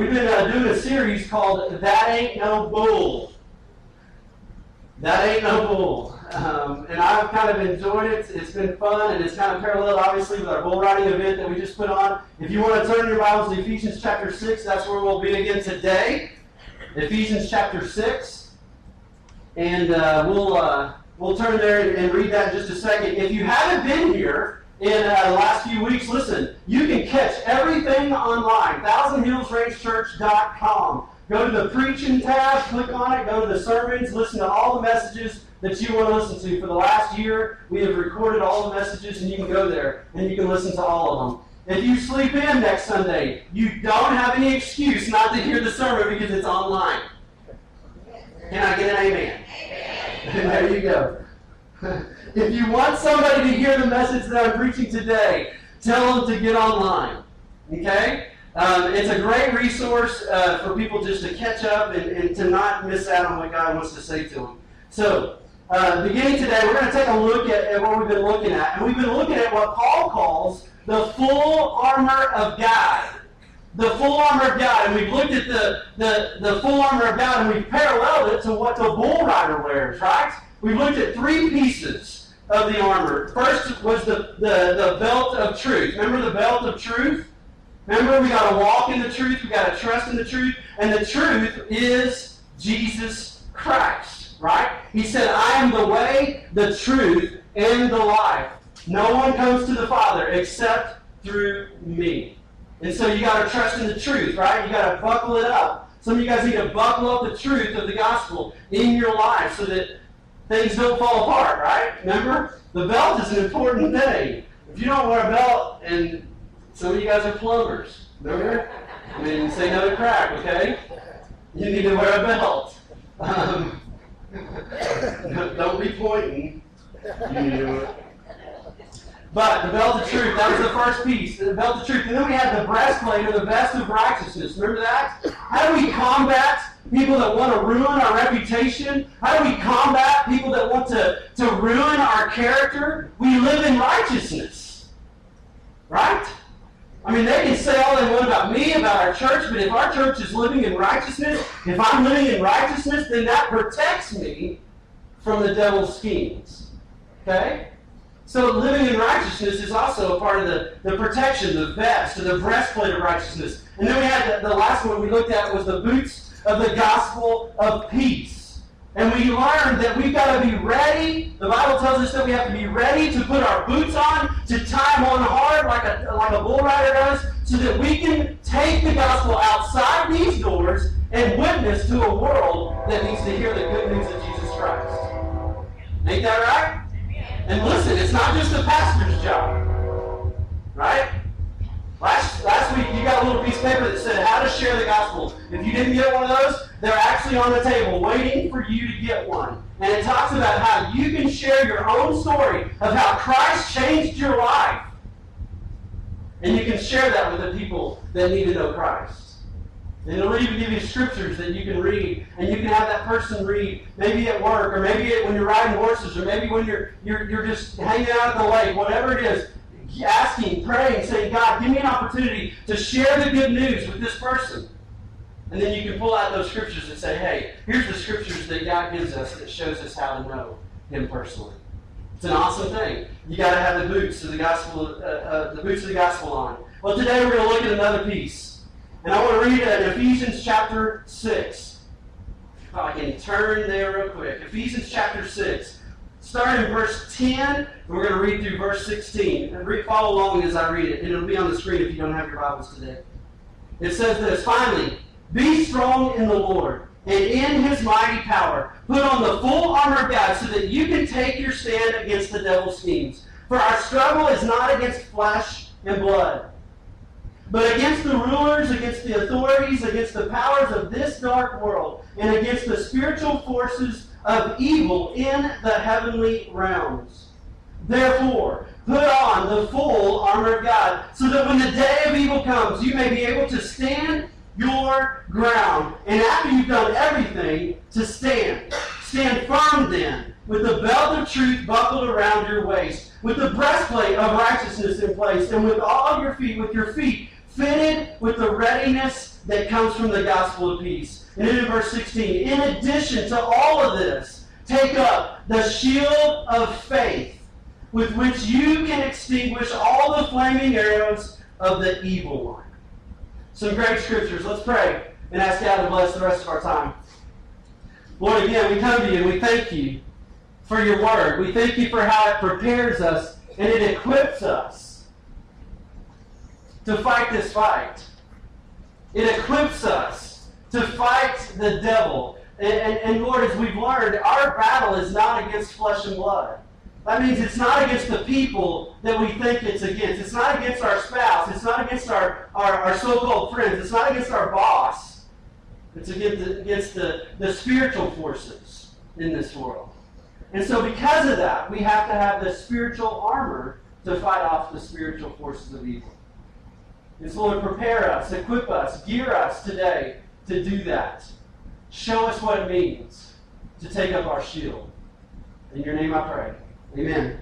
We've been doing a series called That Ain't No Bull. That Ain't No Bull. And I've kind of enjoyed it. It's been fun, and it's kind of parallel, obviously, with our bull riding event that we just put on. If you want to turn your Bibles to Ephesians chapter 6, that's where we'll be again today. Ephesians chapter 6. And we'll turn there and read that in just a second. If you haven't been here in the last few weeks, listen, you can catch everything online, thousandhillsranchchurch.com. Go to the preaching tab, click on it, go to the sermons, listen to all the messages that you want to listen to. For the last year, we have recorded all the messages, and you can go there, and you can listen to all of them. If you sleep in next Sunday, you don't have any excuse not to hear the sermon because it's online. Can I get an amen? Amen. There you go. If you want somebody to hear the message that I'm preaching today, tell them to get online, okay? It's a great resource for people just to catch up and to not miss out on what God wants to say to them. So, beginning today, we're going to take a look at what we've been looking at. And we've been looking at what Paul calls the full armor of God. The full armor of God. And we've looked at the full armor of God, and we've paralleled it to what the bull rider wears, right? We've looked at three pieces of the armor. First was the belt of truth. Remember the belt of truth? Remember, we got to walk in the truth. We got to trust in the truth. And the truth is Jesus Christ, right? He said, I am the way, the truth, and the life. No one comes to the Father except through me. And so you got to trust in the truth, right? You got to buckle it up. Some of you guys need to buckle up the truth of the gospel in your life so that things don't fall apart, right? Remember? The belt is an important thing. If you don't wear a belt, and some of you guys are plumbers, remember? I mean, say no to crack, okay? You need to wear a belt. Don't be pointing. You need to wear it. But the belt of truth, that was the first piece. The belt of truth. And then we had the breastplate, or the vest of righteousness. Remember that? How do we combat people that want to ruin our reputation? How do we combat people that want to ruin our character? We live in righteousness. Right? I mean, they can say all they want about me, about our church, but if our church is living in righteousness, if I'm living in righteousness, then that protects me from the devil's schemes. Okay? So living in righteousness is also a part of the protection, the vest, or the breastplate of righteousness. And then we had the last one we looked at was the boots of the gospel of peace. And we learned that we've got to be ready. The Bible tells us that we have to be ready to put our boots on, to tie them on hard like a bull rider does, so that we can take the gospel outside these doors and witness to a world that needs to hear the good news of Jesus Christ. Ain't that right? And listen, it's not just the pastor's job, right? Last week you got a little piece of paper that said how to share the gospel. If you didn't get one of those, they're actually on the table waiting for you to get one. And it talks about how you can share your own story of how Christ changed your life. And you can share that with the people that need to know Christ. And it'll even give you scriptures that you can read, and you can have that person read, maybe at work, or maybe when you're riding horses, or maybe when you're just hanging out at the lake, whatever it is, asking, praying, saying, God, give me an opportunity to share the good news with this person. And then you can pull out those scriptures and say, hey, here's the scriptures that God gives us that shows us how to know Him personally. It's an awesome thing. You got to have the boots of the gospel on. Well, today we're going to look at another piece. And I want to read it in Ephesians chapter 6. If I can turn there real quick. Ephesians chapter 6. Starting in verse 10, we're going to read through verse 16. And follow along as I read it, and it'll be on the screen if you don't have your Bibles today. It says this, finally, be strong in the Lord and in His mighty power. Put on the full armor of God so that you can take your stand against the devil's schemes. For our struggle is not against flesh and blood, but against the rulers, against the authorities, against the powers of this dark world, and against the spiritual forces of evil in the heavenly realms. Therefore, put on the full armor of God, so that when the day of evil comes, you may be able to stand your ground. And after you've done everything, to stand. Stand firm then, with the belt of truth buckled around your waist, with the breastplate of righteousness in place, and with your feet fitted with the readiness that comes from the gospel of peace. And then in verse 16, in addition to all of this, take up the shield of faith with which you can extinguish all the flaming arrows of the evil one. Some great scriptures. Let's pray and ask God to bless the rest of our time. Lord, again, we come to you and we thank you for your word. We thank you for how it prepares us and it equips us to fight this fight. It equips us to fight the devil. And Lord, as we've learned, our battle is not against flesh and blood. That means it's not against the people that we think it's against. It's not against our spouse. It's not against our so-called friends. It's not against our boss. It's against the spiritual forces in this world. And so because of that, we have to have the spiritual armor to fight off the spiritual forces of evil. And so Lord, prepare us, equip us, gear us today to do that. Show us what it means to take up our shield. In your name I pray. Amen.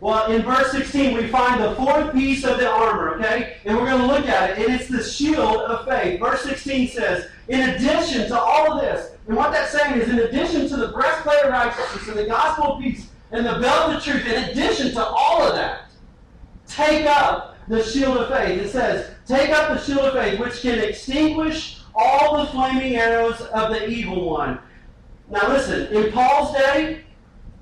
Well, in verse 16, we find the fourth piece of the armor, okay? And we're going to look at it, and it's the shield of faith. Verse 16 says, in addition to all of this, and what that's saying is in addition to the breastplate of righteousness and the gospel of peace and the belt of truth, in addition to all of that, take up the shield of faith. It says, take up the shield of faith, which can extinguish all the flaming arrows of the evil one. Now listen, in Paul's day,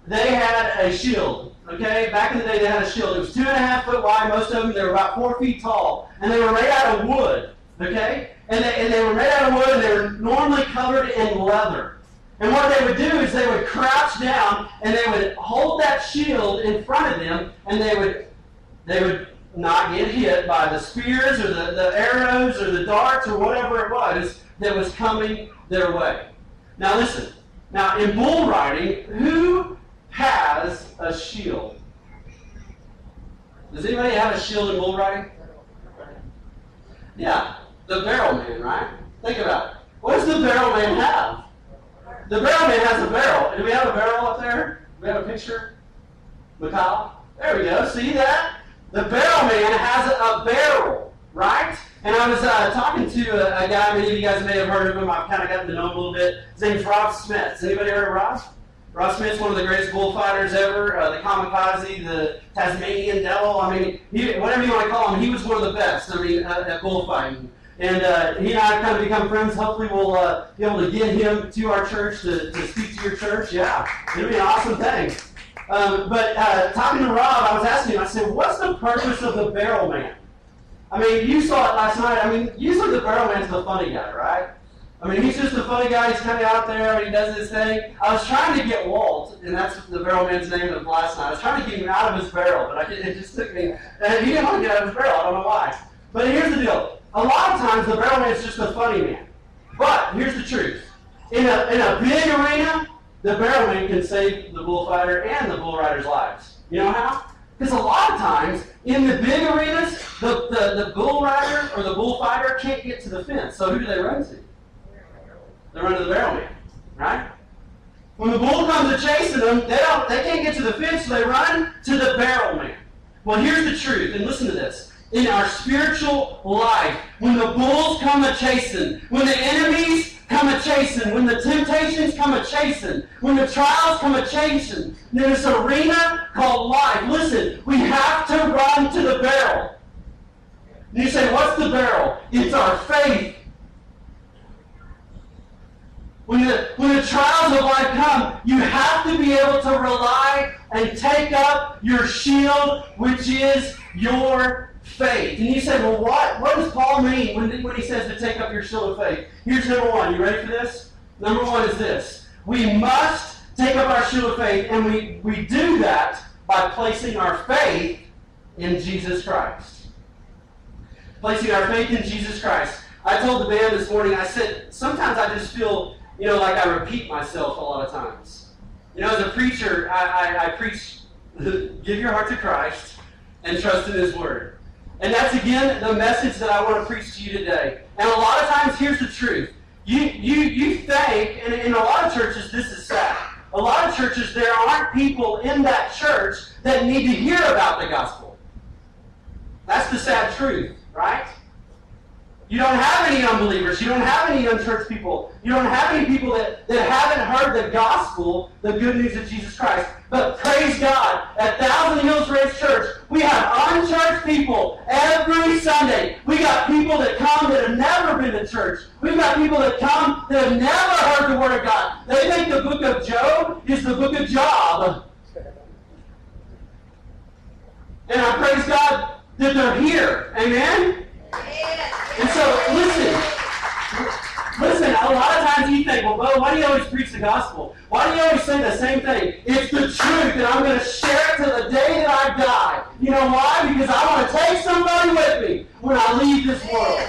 they had a shield. Okay, back in the day they had a shield. It was 2.5 foot wide, most of them. They were about 4 feet tall. And they were made out of wood. Okay? And they were made out of wood, and they were normally covered in leather. And what they would do is they would crouch down and they would hold that shield in front of them, and they would not get hit by the spears or the arrows or the darts or whatever it was that was coming their way. Now listen. Now in bull riding, who has a shield? Does anybody have a shield in bull riding? Yeah, the barrel man, right? Think about it. What does the barrel man have? The barrel man has a barrel. Do we have a barrel up there? Do we have a picture? Mikhail? There we go. See that? The barrel man has a barrel, right? And I was talking to a guy, many of you guys may have heard of him. I've kind of gotten to know him a little bit. His name's Ross Smith. Has anybody heard of Ross? Ross Smith's one of the greatest bullfighters ever, the kamikaze, the Tasmanian devil. I mean, whatever you want to call him, he was one of the best, I mean, at bullfighting. And he and I have kind of become friends. Hopefully we'll be able to get him to our church, to speak to your church. Yeah, it'll be an awesome thing. But talking to Rob, I was asking him, I said, what's the purpose of the barrel man? I mean, you saw it last night. I mean, usually the barrel man's the funny guy, right? I mean, he's just a funny guy. He's kind of out there, and he does his thing. I was trying to get Walt, and that's the barrel man's name of last night. I was trying to get him out of his barrel, but it just took me. And he didn't want to get out of his barrel. I don't know why. But here's the deal. A lot of times, the barrel man's just a funny man. But here's the truth. In a big arena, the barrel man can save the bullfighter and the bull rider's lives. You know how? Because a lot of times, in the big arenas, the bull rider or the bullfighter can't get to the fence. So who do they run to? They run to the barrel man, right? When the bull comes to chasing them, they can't get to the fence, so they run to the barrel man. Well, here's the truth, and listen to this. In our spiritual life, when the bulls come a chasing, when the enemies come a chasing, when the temptations come a chasing, when the trials come a chasing, there's an arena called life. Listen, we have to run to the barrel. And you say, what's the barrel? It's our faith. When the trials of life come, you have to be able to rely and take up your shield, which is your faith. And you say, well, what does Paul mean when he says to take up your shield of faith? Here's number one. You ready for this? Number one is this. We must take up our shield of faith, and we do that by placing our faith in Jesus Christ. Placing our faith in Jesus Christ. I told the band this morning, I said, sometimes I just feel, you know, like I repeat myself a lot of times. You know, as a preacher, I preach, give your heart to Christ and trust in His Word. And that's, again, the message that I want to preach to you today. And a lot of times, here's the truth. You think, and in a lot of churches, this is sad. A lot of churches, there aren't people in that church that need to hear about the gospel. That's the sad truth. right? You don't have any unbelievers. You don't have any unchurched people. You don't have any people that haven't heard the gospel, the good news of Jesus Christ. But praise God, at Thousand Hills Ranch Church, we have unchurched people every Sunday. We got people that come that have never been to church. We've got people that come that have never heard the Word of God. They think the book of Job is the book of Job. And I praise God that they're here. Amen? And so, listen, a lot of times you think, well, why do you always preach the gospel? Why do you always say the same thing? It's the truth, and I'm going to share it to the day that I die. You know why? Because I want to take somebody with me when I leave this world.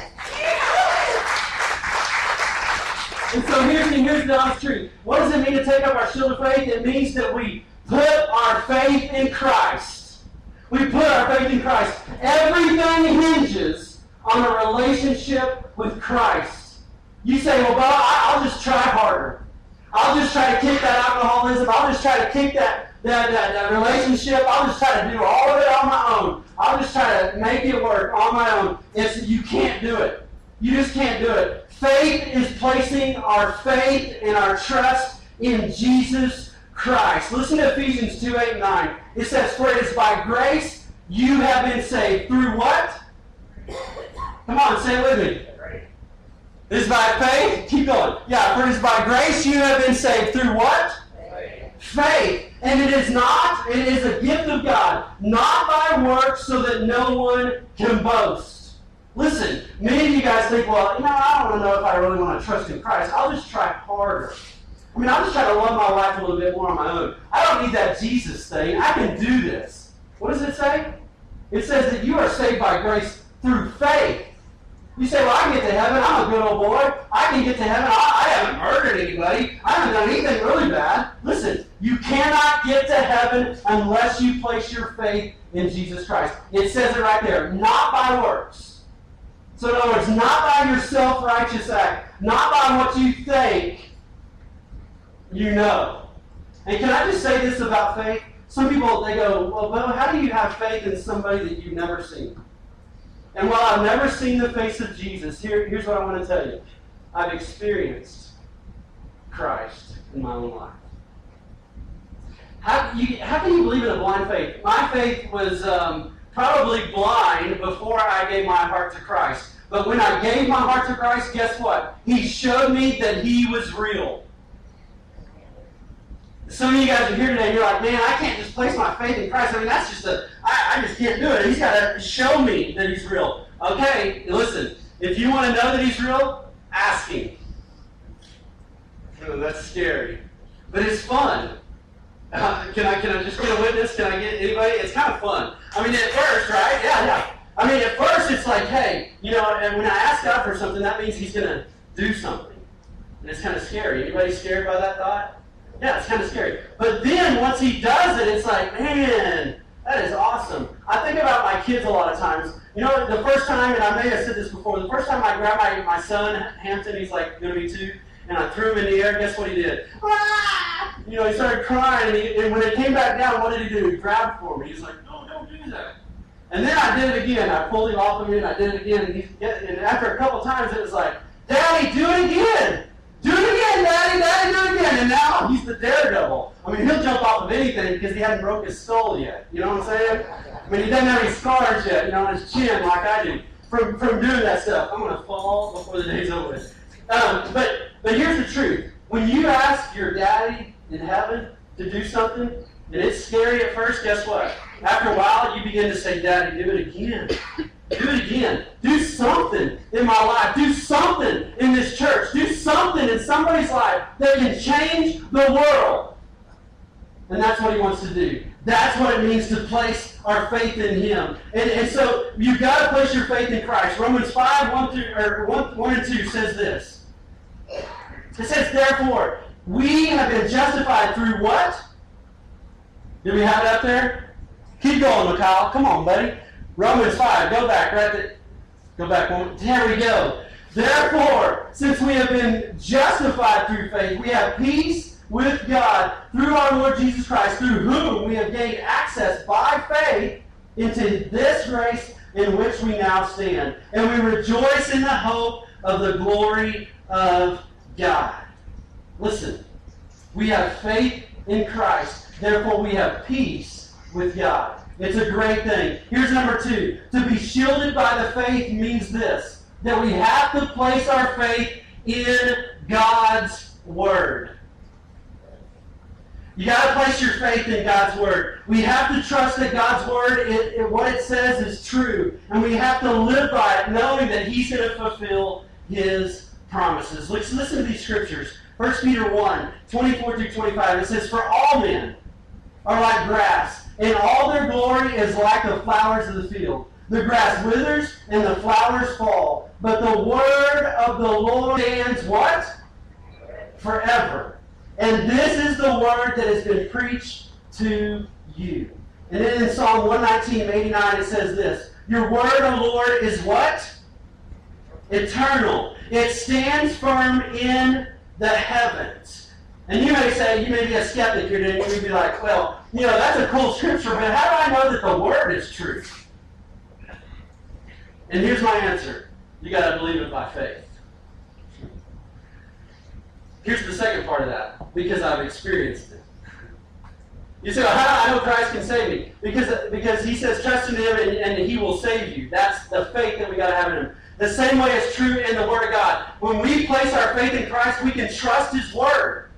And so here's the honest truth. What does it mean to take up our shield of faith? It means that we put our faith in Christ. We put our faith in Christ. Everything hinges on a relationship with Christ. You say, well, Bob, I'll just try harder. I'll just try to kick that alcoholism. I'll just try to kick that relationship. I'll just try to do all of it on my own. I'll just try to make it work on my own. It's, you can't do it. You just can't do it. Faith is placing our faith and our trust in Jesus Christ. Listen to Ephesians 2:8-9. It says, for it is by grace you have been saved. Through what? Come on, say it with me. This is by faith. Keep going. Yeah, for it is by grace you have been saved. Through what? Faith. And it is a gift of God, not by works, so that no one can boast. Listen, many of you guys think, well, you know, I don't know if I really want to trust in Christ. I'll just try harder. I mean, I'll just try to love my wife a little bit more on my own. I don't need that Jesus thing. I can do this. What does it say? It says that you are saved by grace through faith. You say, well, I can get to heaven. I'm a good old boy. I can get to heaven. I haven't murdered anybody. I haven't done anything really bad. Listen, you cannot get to heaven unless you place your faith in Jesus Christ. It says it right there. Not by works. So in other words, not by your self-righteous act. Not by what you think you know. And can I just say this about faith? Some people, they go, well, how do you have faith in somebody that you've never seen? And while I've never seen the face of Jesus, here's what I want to tell you. I've experienced Christ in my own life. How can you believe in a blind faith? My faith was probably blind before I gave my heart to Christ. But when I gave my heart to Christ, guess what? He showed me that He was real. Some of you guys are here today and you're like, man, I can't just place my faith in Christ. I mean, that's just I just can't do it. He's got to show me that He's real. Okay, listen, if you want to know that He's real, ask Him. Oh, that's scary. But it's fun. Can I just get a witness? Can I get anybody? It's kind of fun. I mean, at first, right? Yeah. I mean, at first it's like, hey, you know, and when I ask God for something, that means He's going to do something. And it's kind of scary. Anybody scared by that thought? Yeah, it's kind of scary. But then once He does it, it's like, man, that is awesome. I think about my kids a lot of times. You know, the first time, and I may have said this before, the first time I grabbed my son, Hampton, he's like going to be 2, and I threw him in the air, guess what he did? Ah! You know, he started crying, and when it came back down, what did he do? He grabbed for me. He's like, no, don't do that. And then I did it again. I pulled him off of me, and I did it again. And after a couple times, it was like, Daddy, do it again. Do it again, Daddy, do it again. And now he's the daredevil. I mean, he'll jump off of anything because he hasn't broke his soul yet. You know what I'm saying? I mean, he doesn't have any scars yet, you know, on his chin like I do from doing that stuff. I'm going to fall before the day's over. But here's the truth. When you ask your daddy in heaven to do something, and it's scary at first, guess what? After a while, you begin to say, Daddy, do it again. Do it again. Do something in my life. Do something in this church. Do something in somebody's life that can change the world. And that's what He wants to do. That's what it means to place our faith in Him. And so you've got to place your faith in Christ. Romans 5:1 and 2 says this. It says, therefore, we have been justified through what? Do we have it up there? Keep going, Mikhail. Come on, buddy. Romans 5, go back, right there. Go back one. There we go. Therefore, since we have been justified through faith, we have peace with God through our Lord Jesus Christ, through whom we have gained access by faith into this grace in which we now stand, and we rejoice in the hope of the glory of God. Listen, we have faith in Christ, therefore we have peace with God. It's a great thing. Here's number two. To be shielded by the faith means this, that we have to place our faith in God's Word. You got to place your faith in God's Word. We have to trust that God's Word, what it says is true. And we have to live by it, knowing that He's going to fulfill His promises. Let's listen to these scriptures. 1 Peter 1, 24 through 25, it says, "For all men are like grass, and all their glory is like the flowers of the field. The grass withers, and the flowers fall. But the word of the Lord stands," what? "Forever. And this is the word that has been preached to you." And then in Psalm 119, 89, it says this, "Your word, O Lord, is" what? "Eternal. It stands firm in the heavens." And you may say, you may be a skeptic here today, and you'd be like, well, you know, that's a cool scripture, but how do I know that the word is true? And here's my answer. You got to believe it by faith. Here's the second part of that, because I've experienced it. You say, well, how do I know Christ can save me? Because He says, trust in Him and He will save you. That's the faith that we got to have in Him. The same way is true in the Word of God. When we place our faith in Christ, we can trust His Word.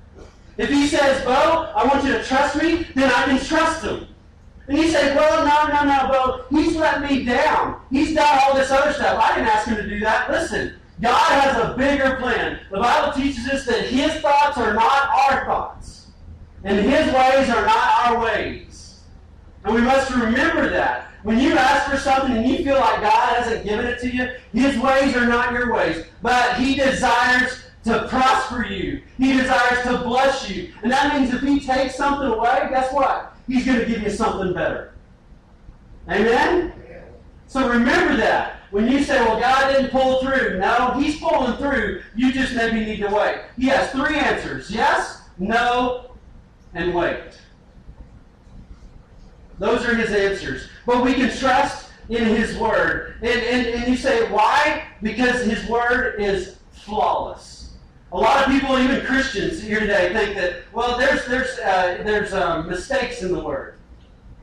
If He says, Bo, I want you to trust me, then I can trust Him. And you say, well, no, Bo, He's let me down. He's done all this other stuff. I didn't ask Him to do that. Listen, God has a bigger plan. The Bible teaches us that His thoughts are not our thoughts, and His ways are not our ways. And we must remember that. When you ask for something and you feel like God hasn't given it to you, His ways are not your ways. But He desires to prosper you. He desires to bless you. And that means if He takes something away, guess what? He's going to give you something better. Amen? So remember that. When you say, well, God didn't pull through. No, He's pulling through. You just maybe need to wait. He has three answers. Yes, no, and wait. Those are His answers. But we can trust in His Word. And you say, why? Because His Word is flawless. A lot of people, even Christians here today, think that, well, there's mistakes in the Word.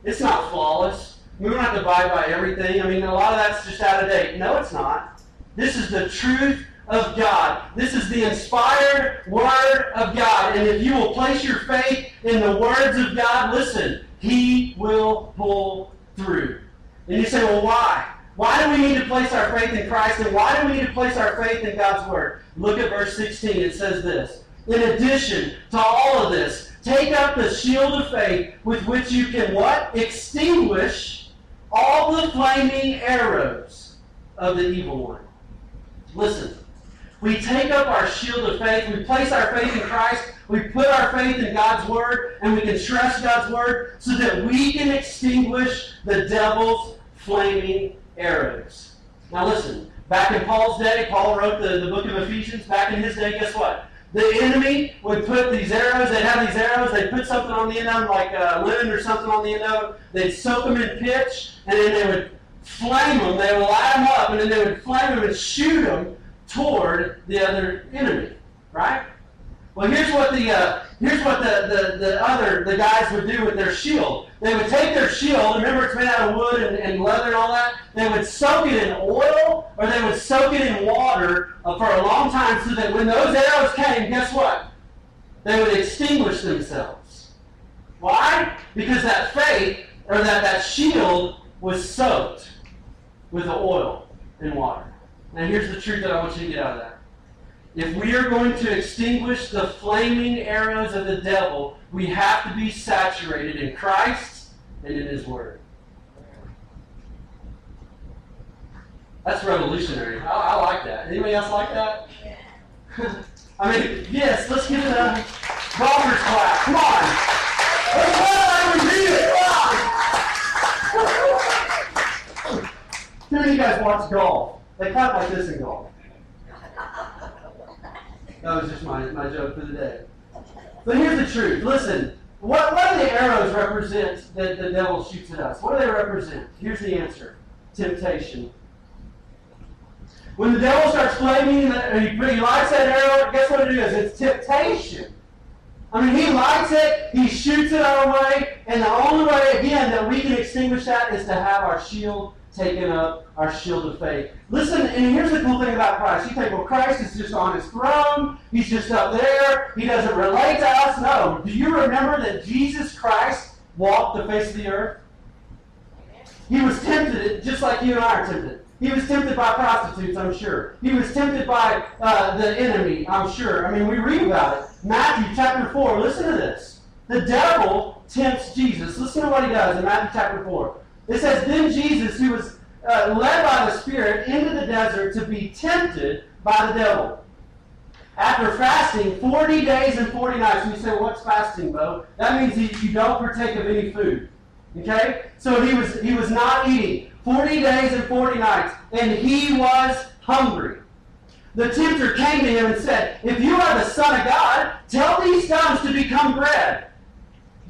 It's not flawless. We don't have to abide by everything. I mean, a lot of that's just out of date. No, it's not. This is the truth of God. This is the inspired Word of God. And if you will place your faith in the words of God, listen, He will pull through. And you say, well, why? Why do we need to place our faith in Christ, and why do we need to place our faith in God's Word? Look at verse 16. It says this, "In addition to all of this, take up the shield of faith with which you can" what? "Extinguish all the flaming arrows of the evil one." Listen, we take up our shield of faith, we place our faith in Christ, we put our faith in God's Word, and we can trust God's Word so that we can extinguish the devil's flaming arrows. Now listen, back in Paul's day, Paul wrote the book of Ephesians. Back in his day, guess what? The enemy would put these arrows, they'd have these arrows, they'd put something on the end of them, like linen or something on the end of them, they'd soak them in pitch, and then they would flame them, they would light them up, and then they would flame them and shoot them toward the other enemy, right? Well, here's what the guys would do with their shield. They would take their shield, remember it's made out of wood and leather and all that, they would soak it in oil or they would soak it in water for a long time so that when those arrows came, guess what? They would extinguish themselves. Why? Because that faith, or that shield was soaked with the oil and water. Now here's the truth that I want you to get out of that. If we are going to extinguish the flaming arrows of the devil, we have to be saturated in Christ and in His Word. That's revolutionary. I like that. Anybody else like that? I mean, yes, let's give it a Robert's clap. Come on. Let's clap like we need it. Wow. How many of you guys watch golf? They clap like this in golf. That was just my joke for the day. But here's the truth. Listen, what do the arrows represent that the devil shoots at us? What do they represent? Here's the answer. temptation. When the devil starts flaming and he lights that arrow, guess what it is? It's temptation. I mean, he lights it, he shoots it our way, and the only way, again, that we can extinguish that is to have our shield taken up, our shield of faith. Listen, and here's the cool thing about Christ. You think, well, Christ is just on his throne. He's just up there. He doesn't relate to us. No. Do you remember that Jesus Christ walked the face of the earth? He was tempted just like you and I are tempted. He was tempted by prostitutes, I'm sure. He was tempted by the enemy, I'm sure. I mean, we read about it. Matthew chapter 4, listen to this. The devil tempts Jesus. Listen to what he does in Matthew chapter 4. It says, then Jesus, who was led by the Spirit into the desert to be tempted by the devil. After fasting 40 days and 40 nights, and you say, what's fasting, Bo? That means that you don't partake of any food. Okay? So he was not eating. 40 days and 40 nights, and he was hungry. The tempter came to him and said, if you are the Son of God, tell these stones to become bread.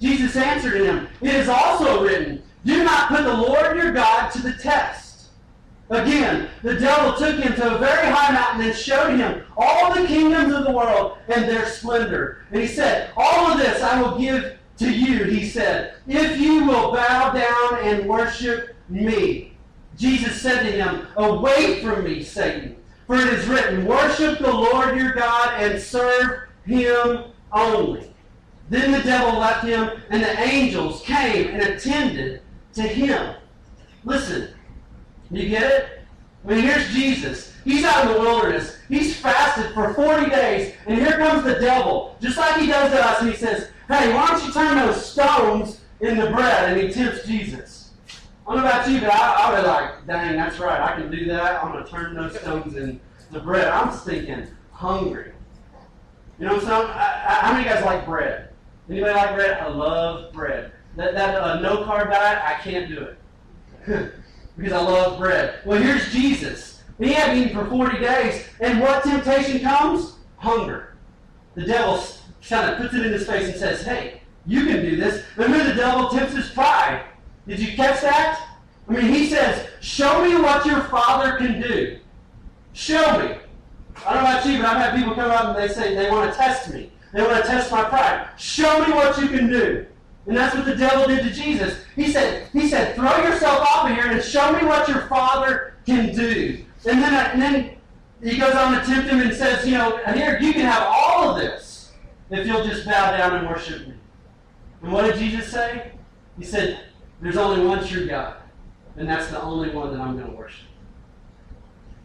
Jesus answered him, it is also written, do not put the Lord your God to the test. Again, the devil took him to a very high mountain and showed him all the kingdoms of the world and their splendor. And he said, all of this I will give to you, he said, if you will bow down and worship me. Jesus said to him, away from me, Satan, for it is written, worship the Lord your God and serve him only. Then the devil left him, and the angels came and attended to him. Listen, you get it? I mean, here's Jesus. He's out in the wilderness. He's fasted for 40 days, and here comes the devil, just like he does to us, and he says, hey, why don't you turn those stones into bread? And he tempts Jesus. I don't know about you, but I would be like, dang, that's right. I can do that. I'm going to turn those stones into bread. I'm thinking hungry. You know what I'm saying? How many of you guys like bread? Anybody like bread? I love bread. That no-carb diet, I can't do it because I love bread. Well, here's Jesus. He hadn't eaten for 40 days, and what temptation comes? Hunger. The devil kind of puts it in his face and says, hey, you can do this. Remember, the devil tempts his pride. Did you catch that? I mean, he says, show me what your Father can do. Show me. I don't know about you, but I've had people come up and they say they want to test me. They want to test my pride. Show me what you can do. And that's what the devil did to Jesus. He said, throw yourself off of here and show me what your Father can do. And then he goes on to tempt him and says, you know, here, you can have all of this if you'll just bow down and worship me. And what did Jesus say? He said, there's only one true God, and that's the only one that I'm going to worship.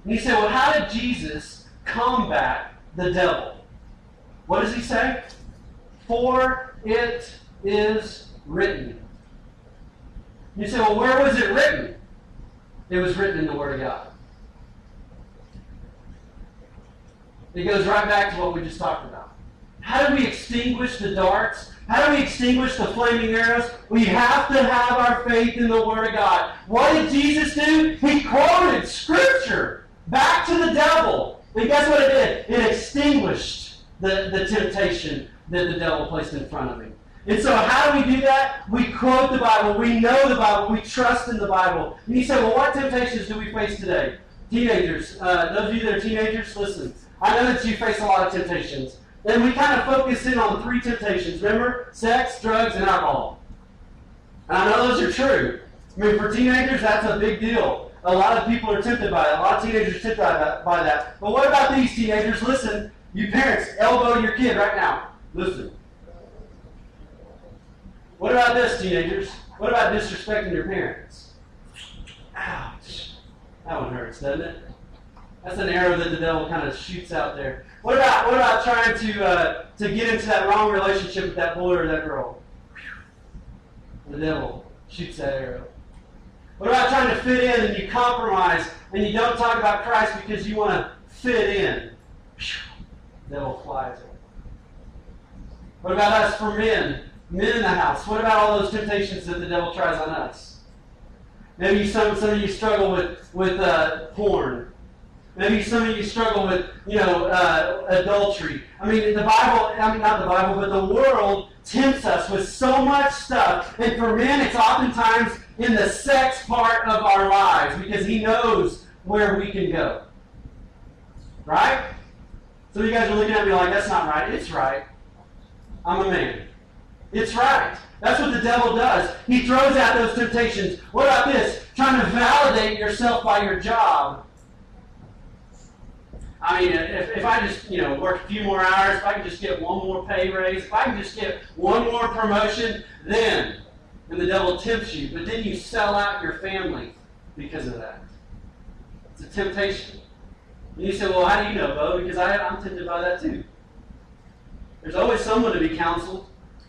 And you say, well, how did Jesus combat the devil? What does he say? For it is written. You say, well, where was it written? It was written in the Word of God. It goes right back to what we just talked about. How do we extinguish the darts? How do we extinguish the flaming arrows? We have to have our faith in the Word of God. What did Jesus do? He quoted Scripture back to the devil. And guess what it did? It extinguished the temptation that the devil placed in front of him. And so how do we do that? We quote the Bible. We know the Bible. We trust in the Bible. And you say, well, what temptations do we face today? Teenagers, those of you that are teenagers, listen. I know that you face a lot of temptations. And we kind of focus in on three temptations, remember? Sex, drugs, and alcohol. And I know those are true. I mean, for teenagers, that's a big deal. A lot of people are tempted by it. A lot of teenagers are tempted by that. But what about these teenagers? Listen, you parents, elbow your kid right now. Listen. What about this, teenagers? What about disrespecting your parents? Ouch. That one hurts, doesn't it? That's an arrow that the devil kind of shoots out there. What about trying to get into that wrong relationship with that boy or that girl? The devil shoots that arrow. What about trying to fit in and you compromise and you don't talk about Christ because you want to fit in? That'll fly away. What about us for men? Men in the house. What about all those temptations that the devil tries on us? Maybe some of you struggle with porn. Maybe some of you struggle with, adultery. I mean, not the Bible, but the world tempts us with so much stuff. And for men, it's oftentimes in the sex part of our lives because he knows where we can go. Right? Some of you guys are looking at me like, that's not right. It's right. I'm a man. It's right. That's what the devil does. He throws out those temptations. What about this? Trying to validate yourself by your job. I mean, if I just, work a few more hours, if I can just get one more pay raise, if I can just get one more promotion, then, and the devil tempts you, but then you sell out your family because of that. It's a temptation. And you say, well, how do you know, Bo? Because I'm tempted by that too. There's always someone to be counseled.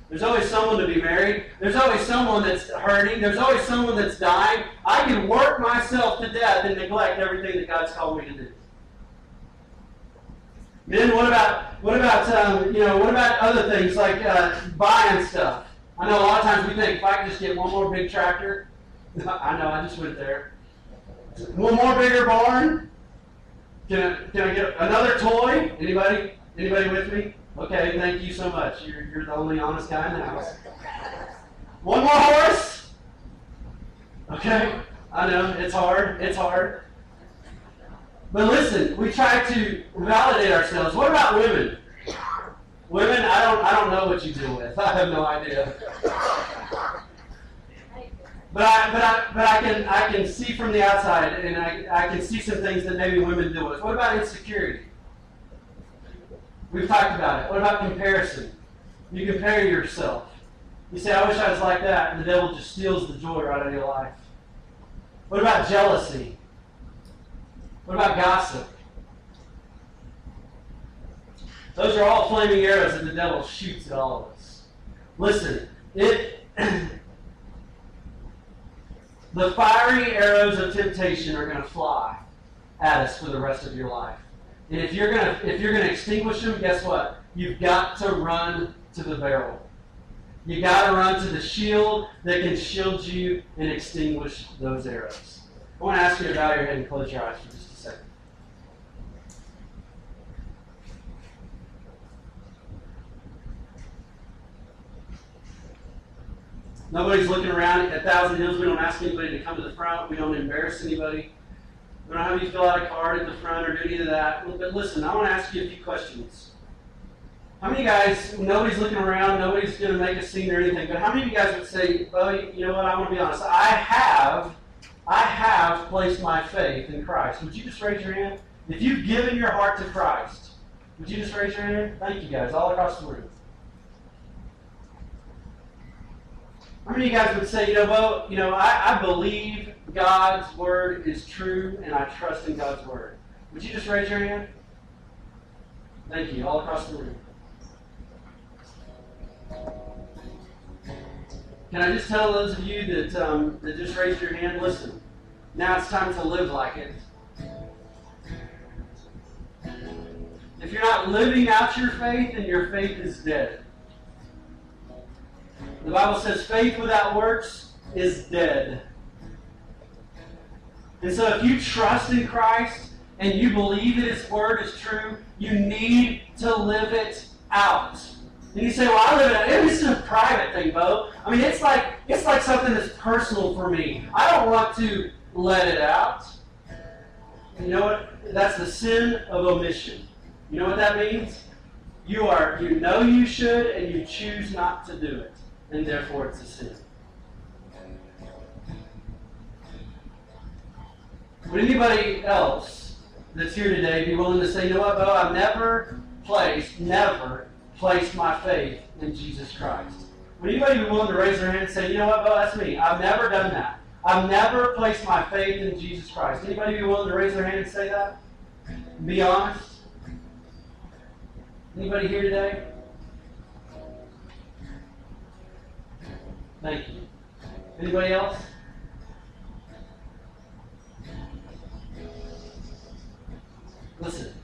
There's always someone to be married. There's always someone that's hurting. There's always someone that's dying. I can work myself to death and neglect everything that God's called me to do. Men, what about other things like buying stuff? I know a lot of times we think, if I can just get one more big tractor, I know, I just went there. One more bigger barn? Can I get another toy? Anybody with me? Okay, thank you so much. You're the only honest guy in the house. One more horse? Okay, I know, it's hard. But listen, we try to validate ourselves. What about women? Women, I don't know what you deal with. I have no idea. But I can see from the outside, and I can see some things that maybe women deal with. What about insecurity? We've talked about it. What about comparison? You compare yourself. You say, I wish I was like that, and the devil just steals the joy right out of your life. What about jealousy? What about gossip? Those are all flaming arrows that the devil shoots at all of us. Listen, the fiery arrows of temptation are going to fly at us for the rest of your life. And if you're going to extinguish them, guess what? You've got to run to the barrel. You've got to run to the shield that can shield you and extinguish those arrows. I want to ask you to bow your head and close your eyes for just a second. Nobody's looking around at Thousand Hills. We don't ask anybody to come to the front. We don't embarrass anybody. We don't have you fill out a card at the front or do any of that. But listen, I want to ask you a few questions. How many of you guys, nobody's looking around, nobody's going to make a scene or anything, but how many of you guys would say, well, you know what, I want to be honest. I have placed my faith in Christ. Would you just raise your hand? If you've given your heart to Christ, would you just raise your hand? Thank you guys, all across the room. How many of you guys would say, I believe God's word is true and I trust in God's word? Would you just raise your hand? Thank you, all across the room. Can I just tell those of you that just raised your hand, listen, now it's time to live like it. If you're not living out your faith, then your faith is dead. The Bible says faith without works is dead. And so if you trust in Christ and you believe that His Word is true, you need to live it out. And you say, well, I live it out. This is a private thing, Bo. I mean, it's like something that's personal for me. I don't want to let it out. You know what? That's the sin of omission. You know what that means? You know you should, and you choose not to do it. And therefore, it's a sin. Would anybody else that's here today be willing to say, you know what, Bo, I've never placed my faith in Jesus Christ? Would anybody be willing to raise their hand and say, you know what, Bo, that's me. I've never done that. I've never placed my faith in Jesus Christ. Anybody be willing to raise their hand and say that? Be honest. Anybody here today? Thank you. Anybody else? Listen,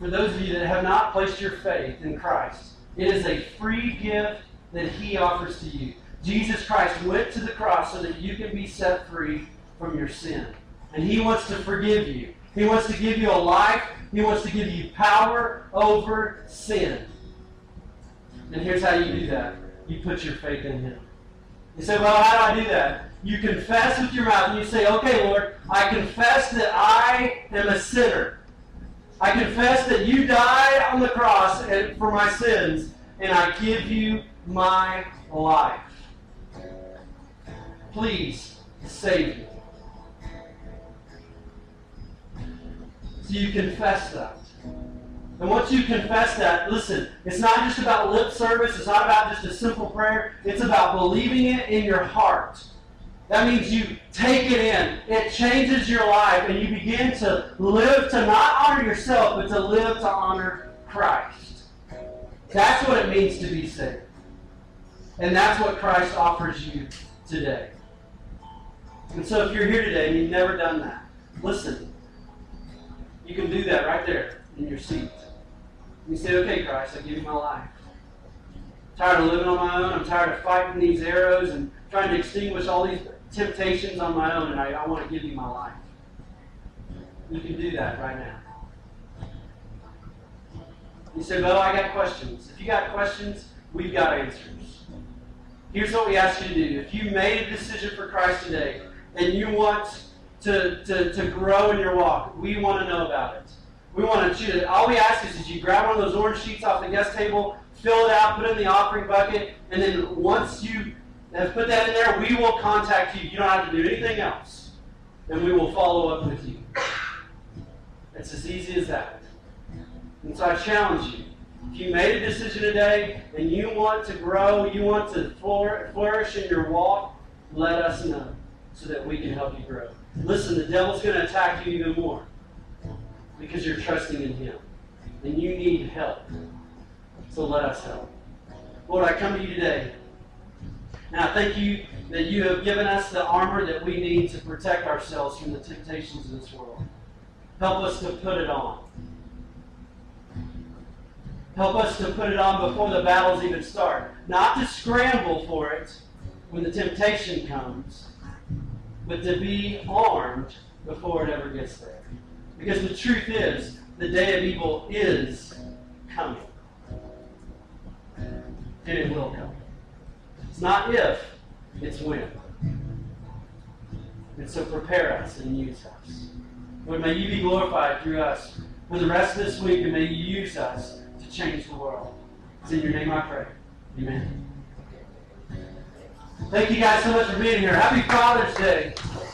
for those of you that have not placed your faith in Christ, it is a free gift that he offers to you. Jesus Christ went to the cross so that you can be set free from your sin. And he wants to forgive you. He wants to give you a life. He wants to give you power over sin. And here's how you do that. You put your faith in him. You say, well, how do I do that? You confess with your mouth and you say, okay, Lord, I confess that I am a sinner. I confess that you died on the cross for my sins, and I give you my life. Please save me. So you confess that. And once you confess that, listen, it's not just about lip service. It's not about just a simple prayer. It's about believing it in your heart. That means you take it in. It changes your life, and you begin to live to not honor yourself, but to live to honor Christ. That's what it means to be saved. And that's what Christ offers you today. And so if you're here today and you've never done that, listen, you can do that right there in your seat. You say, okay, Christ, I give you my life. I'm tired of living on my own. I'm tired of fighting these arrows and trying to extinguish all these temptations on my own, and I want to give you my life. You can do that right now. You say, well, I got questions. If you got questions, we've got answers. Here's what we ask you to do. If you made a decision for Christ today, and you want to grow in your walk, we want to know about it. We want you to, all we ask is that you grab one of those orange sheets off the guest table, fill it out, put it in the offering bucket, and then once you have put that in there, we will contact you. You don't have to do anything else. And we will follow up with you. It's as easy as that. And so I challenge you. If you made a decision today and you want to grow, you want to flourish in your walk, let us know so that we can help you grow. Listen, the devil's going to attack you even more because you're trusting in him. And you need help. So let us help. Lord, I come to you today. And I thank you that you have given us the armor that we need to protect ourselves from the temptations of this world. Help us to put it on. Help us to put it on before the battles even start. Not to scramble for it when the temptation comes, but to be armed before it ever gets there. Because the truth is, the day of evil is coming. And it will come. It's not if, it's when. And so prepare us and use us. Lord, may you be glorified through us for the rest of this week, and may you use us to change the world. It's in your name I pray. Amen. Thank you guys so much for being here. Happy Father's Day.